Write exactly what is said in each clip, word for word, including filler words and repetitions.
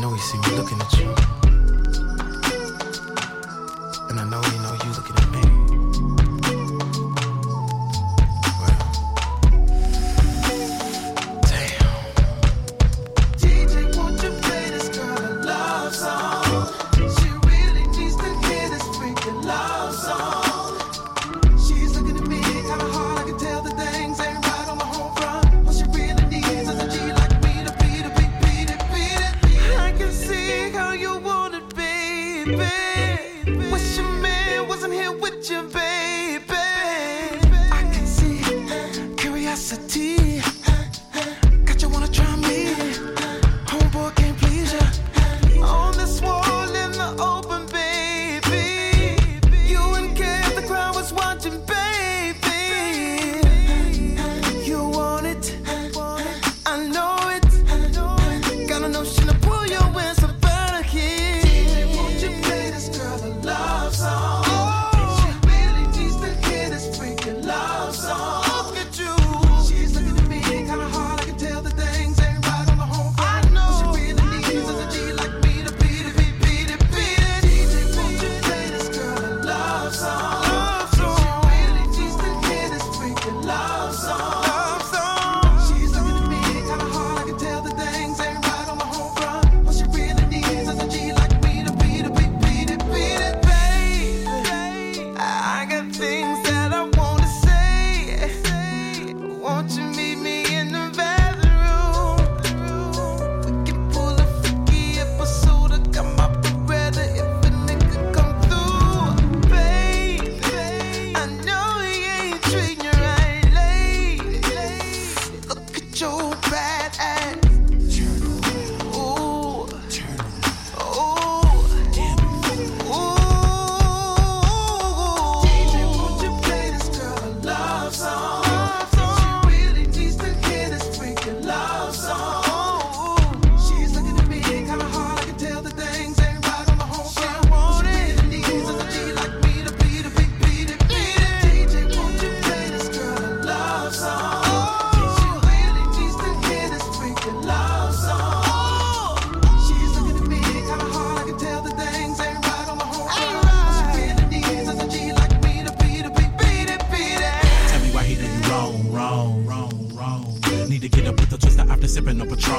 know he see me looking at you, and I know he know you looking at me. Well, damn. D J, won't you play this girl a love song? She really needs to hear this freaking love song. She's looking at me kind of hard, I can tell the things ain't right on my home front. What she really needs is a G like me to beat it, beat it, beat it, beat it. I can see how you want it, baby. Wish your man wasn't here with you, baby. I can see curiosity. Got you wanna try me? Homeboy can't please ya. On this wall in the open, baby. You and Kev, the crowd was watching, baby. You want it? I know it. Got a notion to pull your ass up out of here. D J, won't you play this girl a love song? She really needs to hear this freaking love song. Look at you. She's looking at me kind of hard, I can tell the things ain't right on the home front. I know. What she really needs is a G like me to beat it, beat, beat it, beat it. D J, won't you play this girl a love song? Love song. She really needs to hear this freaking love song. Love song. She's looking at me kind of hard, I can tell the things ain't right on my home front. What she really needs is a G like me to beat it, beat, beat it, beat it, babe. I got things that I wanna say. Won't you meet me in the bathroom? We can pull a fiki up a soda, got my beretta if a nigga come through, babe. I know he ain't treating you right lately. Look at your bad ass. Ooh, ooh, ooh. D J, won't you play this girl a love song? She really needs to hear this freaking love song. She's looking at me kind of hard, I can tell the things ain't right on the home front. What she really needs is a G like me to beat it, beat, beat it, beat it. D J, won't you play this girl a love song? She really needs to hear this freaking love song. She's looking at me kind of hard, I can tell the things ain't right on the home front. What she really needs is a G like me to beat it, beat, beat it, beat it. Tell me why he did you wrong, wrong, wrong, wrong. Need to get up with the twister after sipping on Patron. Patron.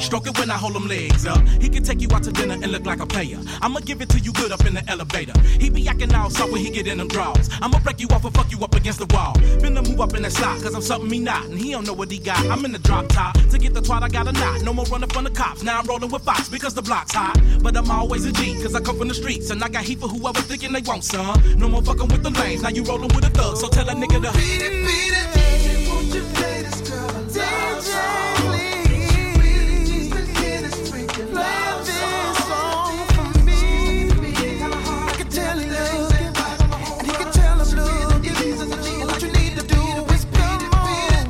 Stroke it when I hold them legs up. He can take you out to dinner and look like a player. I'ma give it to you good up in the elevator. He be acting all soft when he get in them draws. I'ma break you off and fuck you up against the wall. Been to move up in that slot, cause I'm something me not. And he don't know what he got. I'm in the drop top. To get the twat, I got a knot. No more running from the cops. Now I'm rolling with Fox because the block's hot. But I'm always a G, cause I come from the streets. And I got heat for whoever thinking they want, son. No more fucking with the lanes. Now you rolling with a thug. So tell a nigga to beat it, beat it. D J, won't you play this girl a love song? She really needs to hear this freaking love song. She's looking at me kind of hard, I can tell he looking right on my home front. She really needs is a G like me to beat it, beat it, beat it.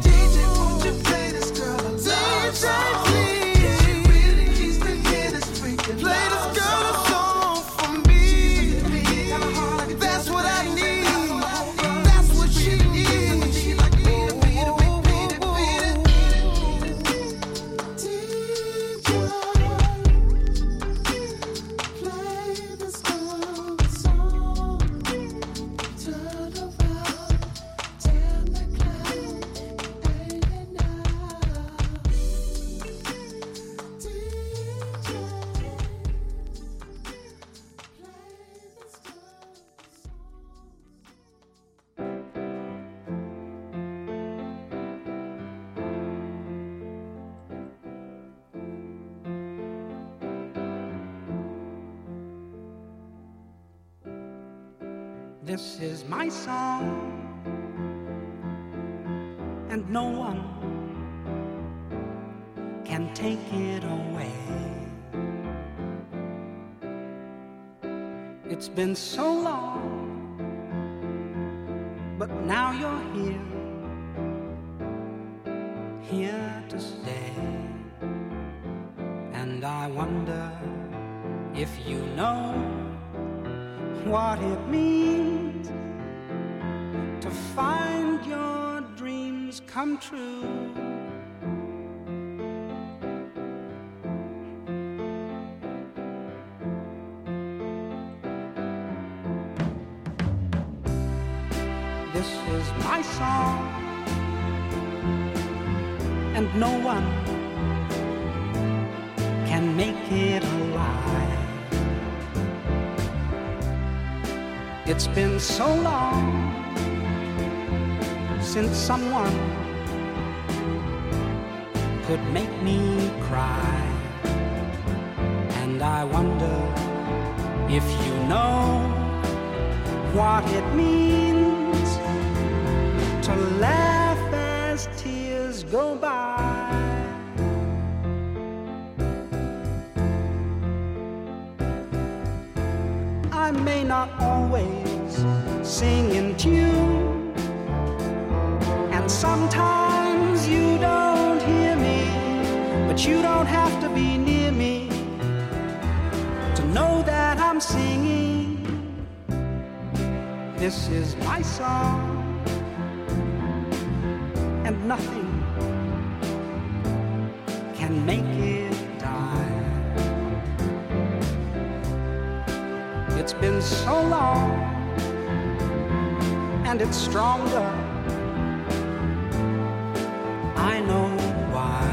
D J, won't you play this girl a love song? She really needs to hear this freaking love song. Play this girl a song for me. That's what I need. That's what she needs. She like me to beat it, beat it, beat it, play this girl a song. Turn around, damn the cloud, ain't enough. D J, play this girl a song. This is my song, and no one can take it away. It's been so long, but now you're here, here to stay. And I wonder if you know what it means to find your dreams come true. is my song, and no one can make it alive. It's been so long since someone could make me cry, and I wonder if you know what it means to laugh as tears go by. I may not always sing in tune, and sometimes you don't hear me, but you don't have to be near me to know that I'm singing.This is my song, and nothing can make it die. It's been so long, and it's stronger. I know why,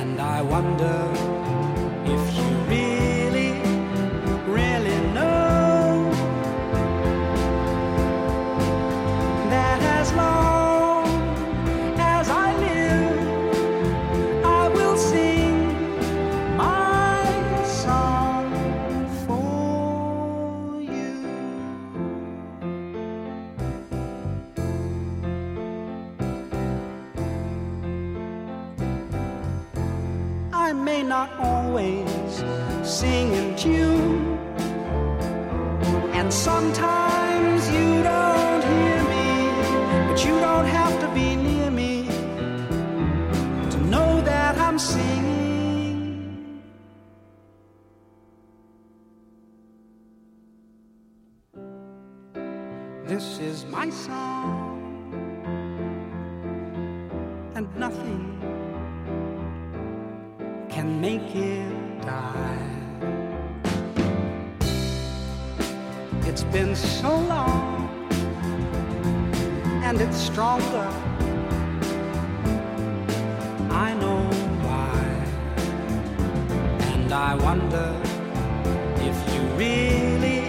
and I wonder if you really, really know.As long as I live, I will sing my song for you. I may not always sing in tune, and sometimes you don't hear.You don't have to be near me to know that I'm singing. This is my song, and nothing can make it die. It's been so long.And it's stronger. I know why, and I wonder if you really,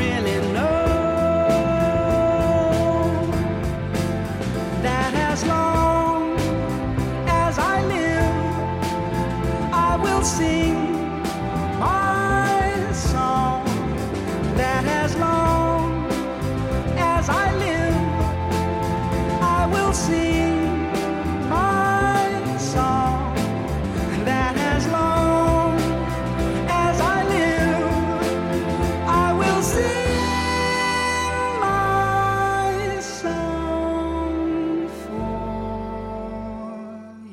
really know that as long as I live, I will sing my song. That as long as I live.I'll sing my song, and that as long as I live, I will sing my song for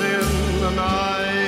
in the night.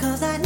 Cause I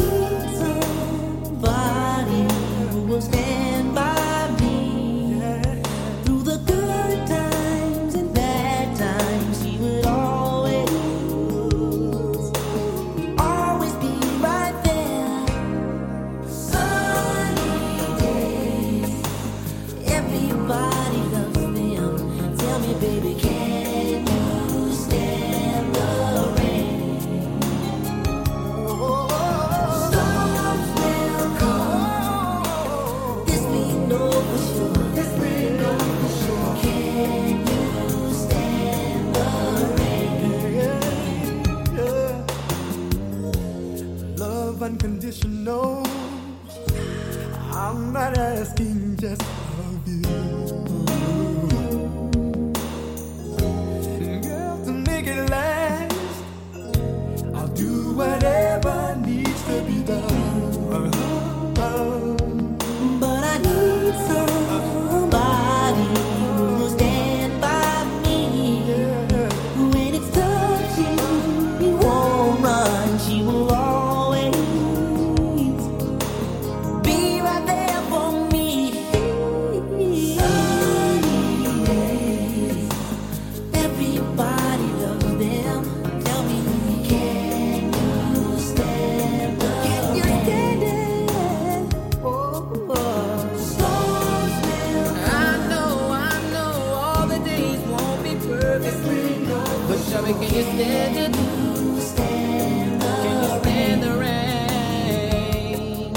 Unconditional. I'm not asking, just love you. And girl, to make it last, I'll do whatever needs to be done. Uh-huh. But I need somebody who'll stand by me. Yeah. When it's touching, she won't run, she will walk.Can you stand it? Can you stand the rain?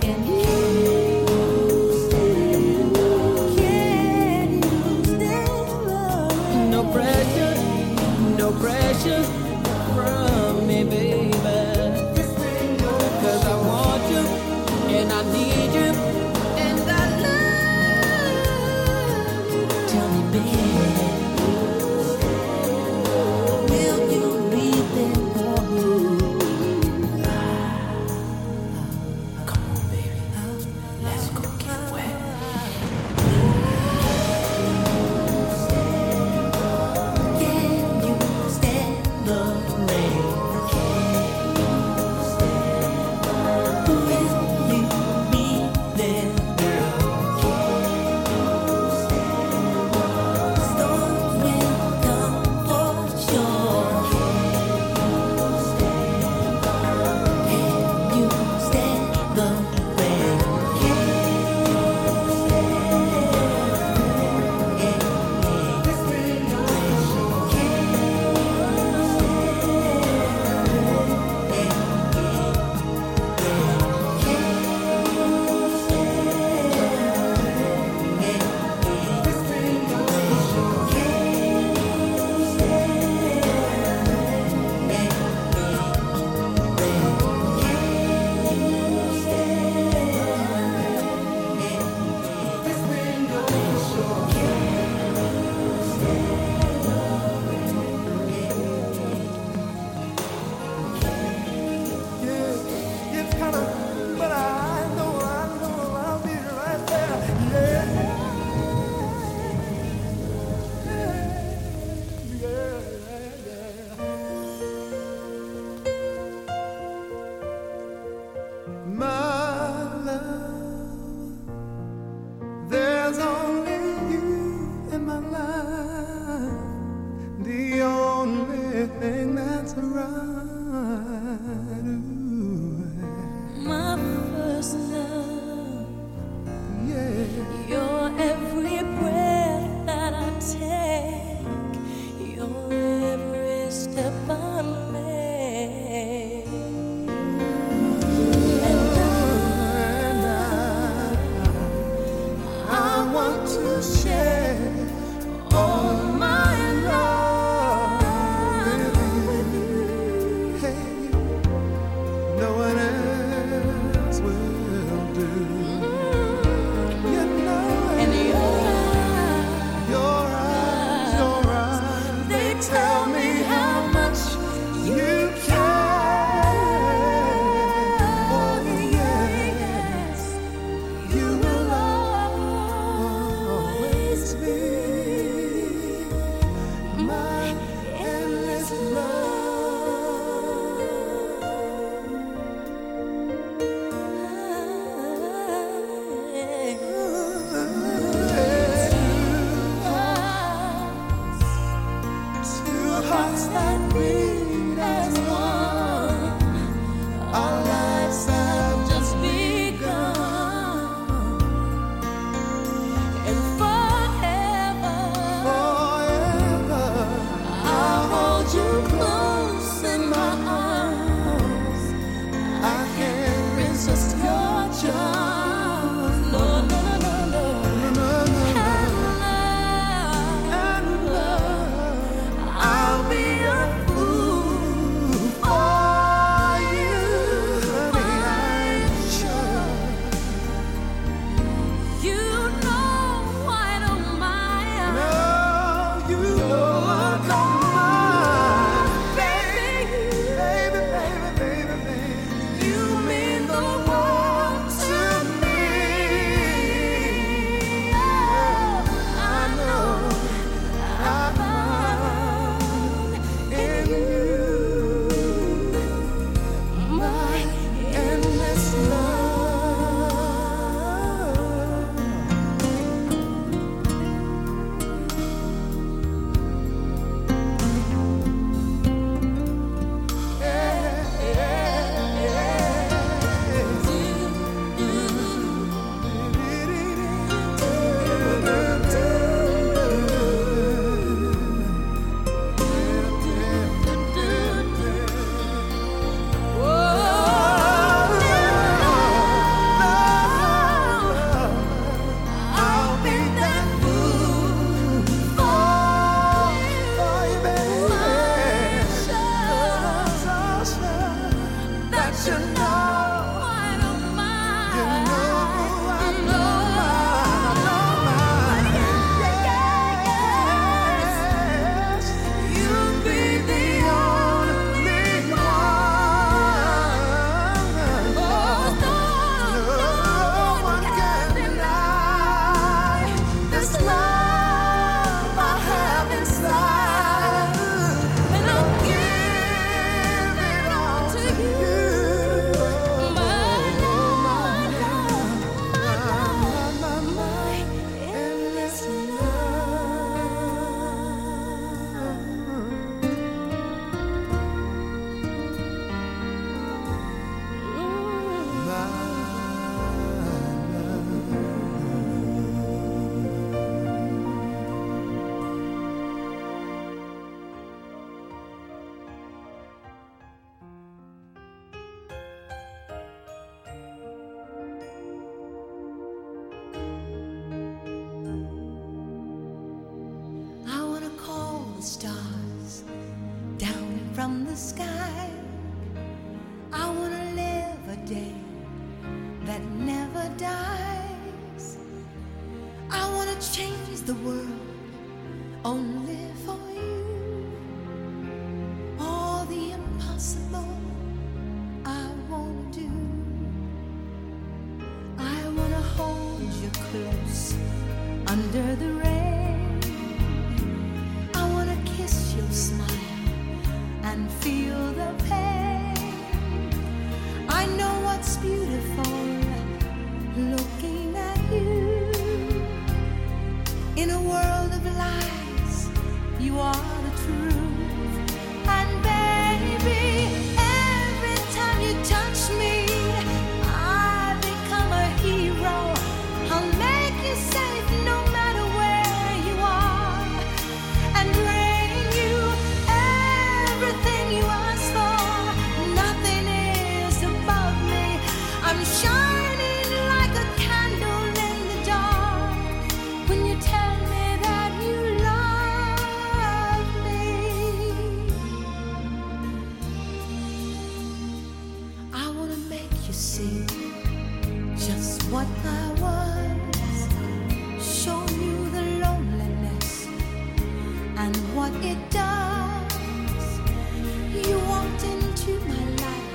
Can you stand the rain? Can you stand the rain? No pressure, no pressure from me, baby. Cause I want you and I need you and I love you. Tell me, baby. stars down from the sky. I wanna live a day that never dies. I wanna change the world only for you. All the impossible I won't do. I wanna hold you close under the rain. I wanna kiss your smile and feel the pain. I know what's beautiful looking at you. In a world of lies, you are the truth. And baby, every time you touch me, I become a hero. I'll make you safe no matter where you are, and bring you everything you ask for. Nothing is above me. I'm shining like a candle in the dark when you tell me that you love me. I want to make you see just what I was, show you the loneliness and what it does. You walked into my life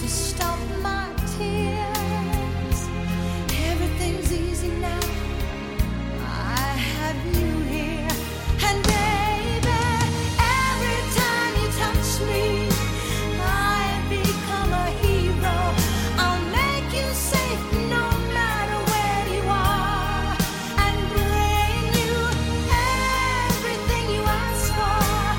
to stop my tears. Everything's easy now, I have you here. And baby, every time you touch me, I become a hero. I'll make you safe no matter where you are, and bring you everything you ask for.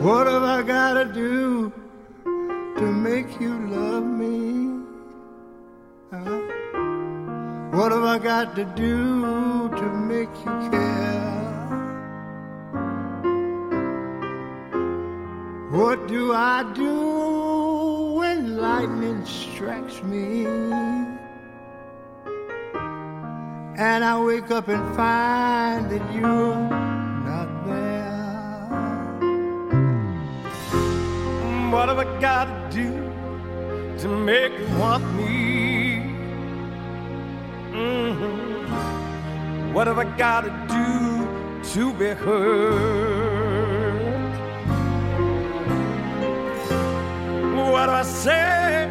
What have I gotta do to make you love me? Huh? What have I got to do to make you care? What do I do when lightning strikes me? And I wake up and find that you're what have I got to do to make you want me? Mm-hmm. What have I got to do to be heard? What do I say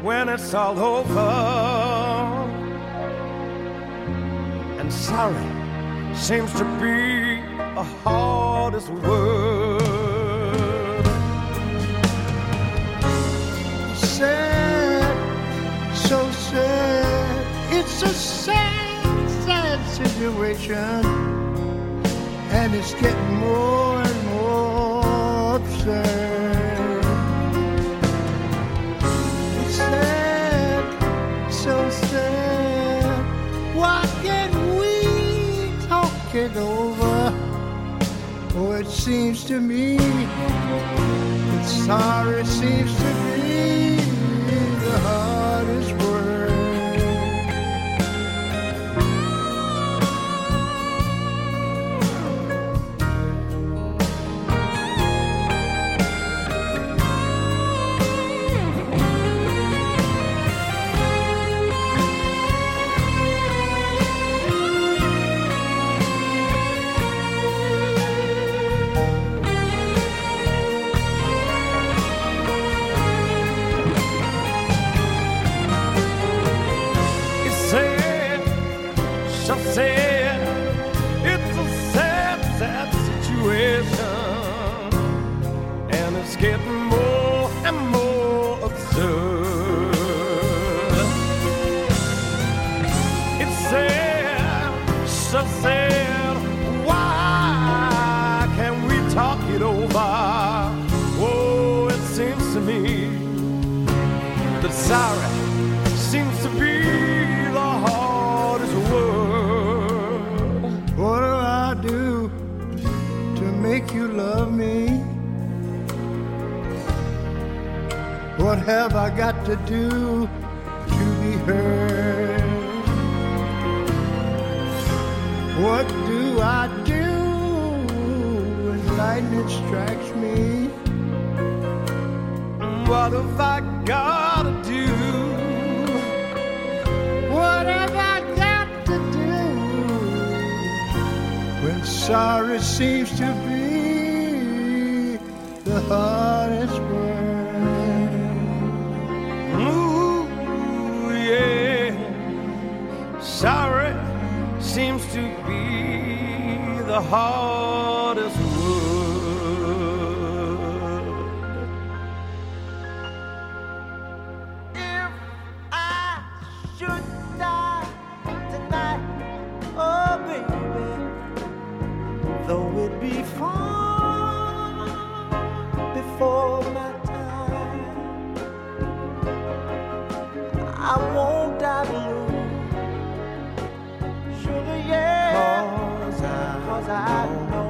when it's all over? And sorry seems to be the hardest word. Sad, so sad, it's a sad, sad situation, and it's getting more and more absurd. Sad, so sad, why can't we talk it over? Oh, it seems to me that sorry seems to be the hardest word. What have I got to do to be heard? What do I do when lightning strikes me? What have I got to do? What have I got to do when sorry seems to be the hardest word? Sorry seems to be the hardest word. If I should die tonight, oh baby, though it be far before my time. I won't die blue, sugar, yeah, 'cause I, 'cause I know.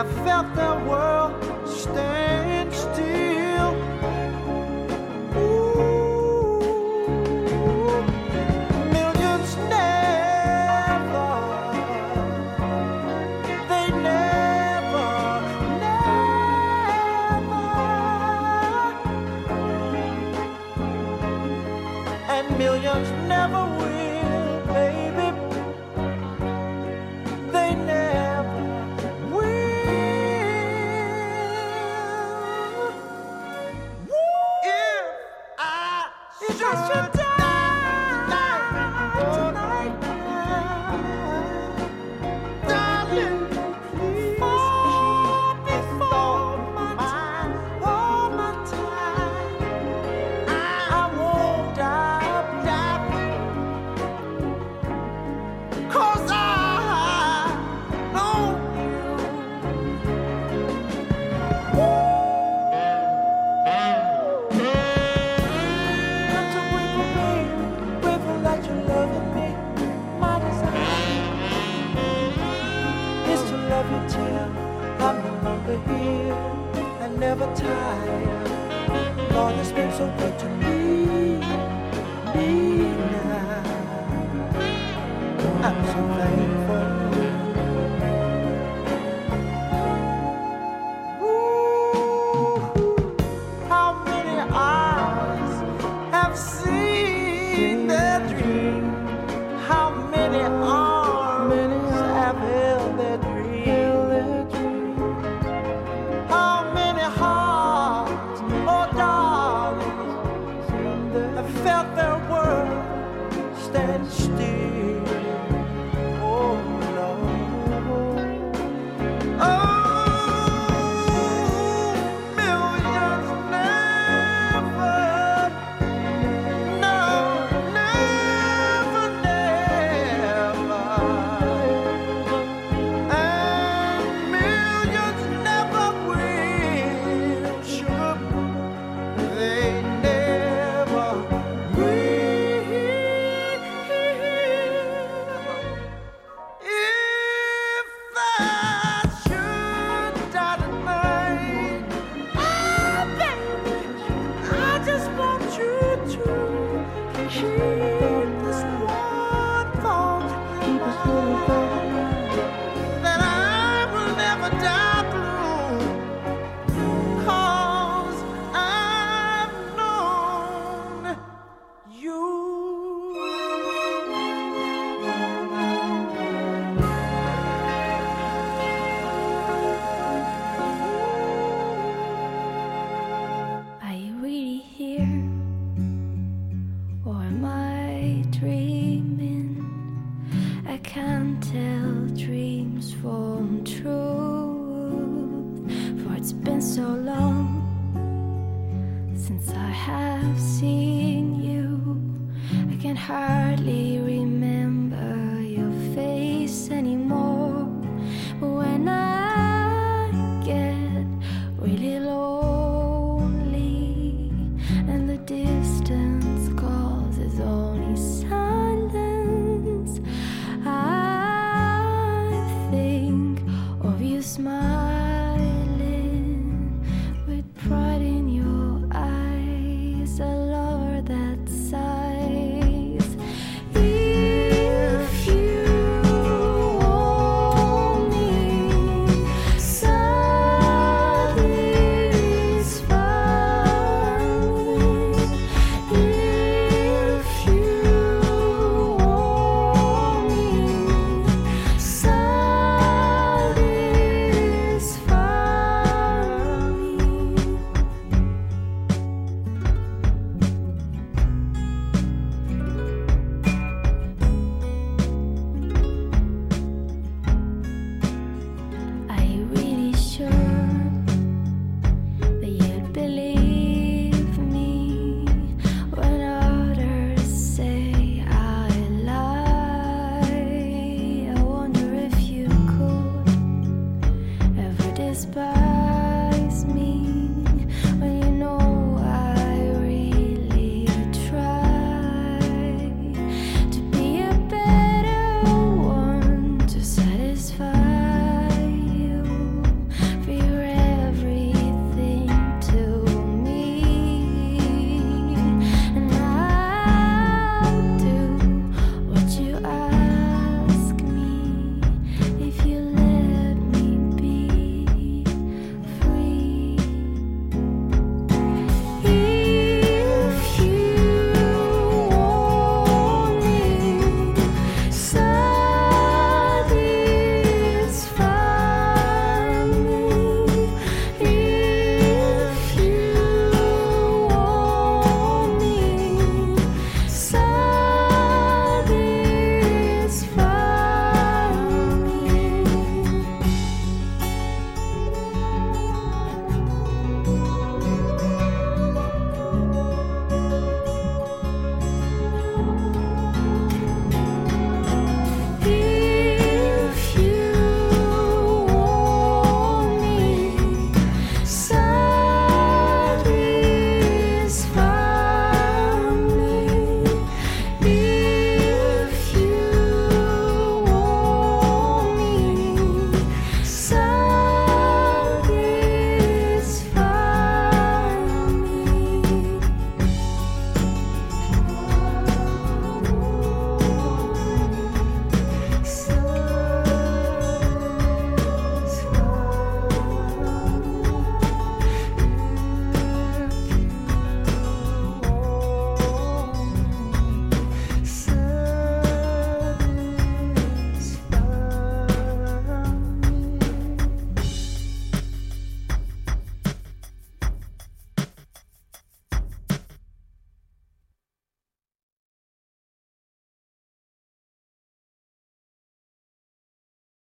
I felt the world stand still. Ooh, millions never, they never, never, and millions never will, baby, they never. Never tired. Lord, it's been so good to me, me now. I'm so thankful. Since I have seen you, I can hardly remember.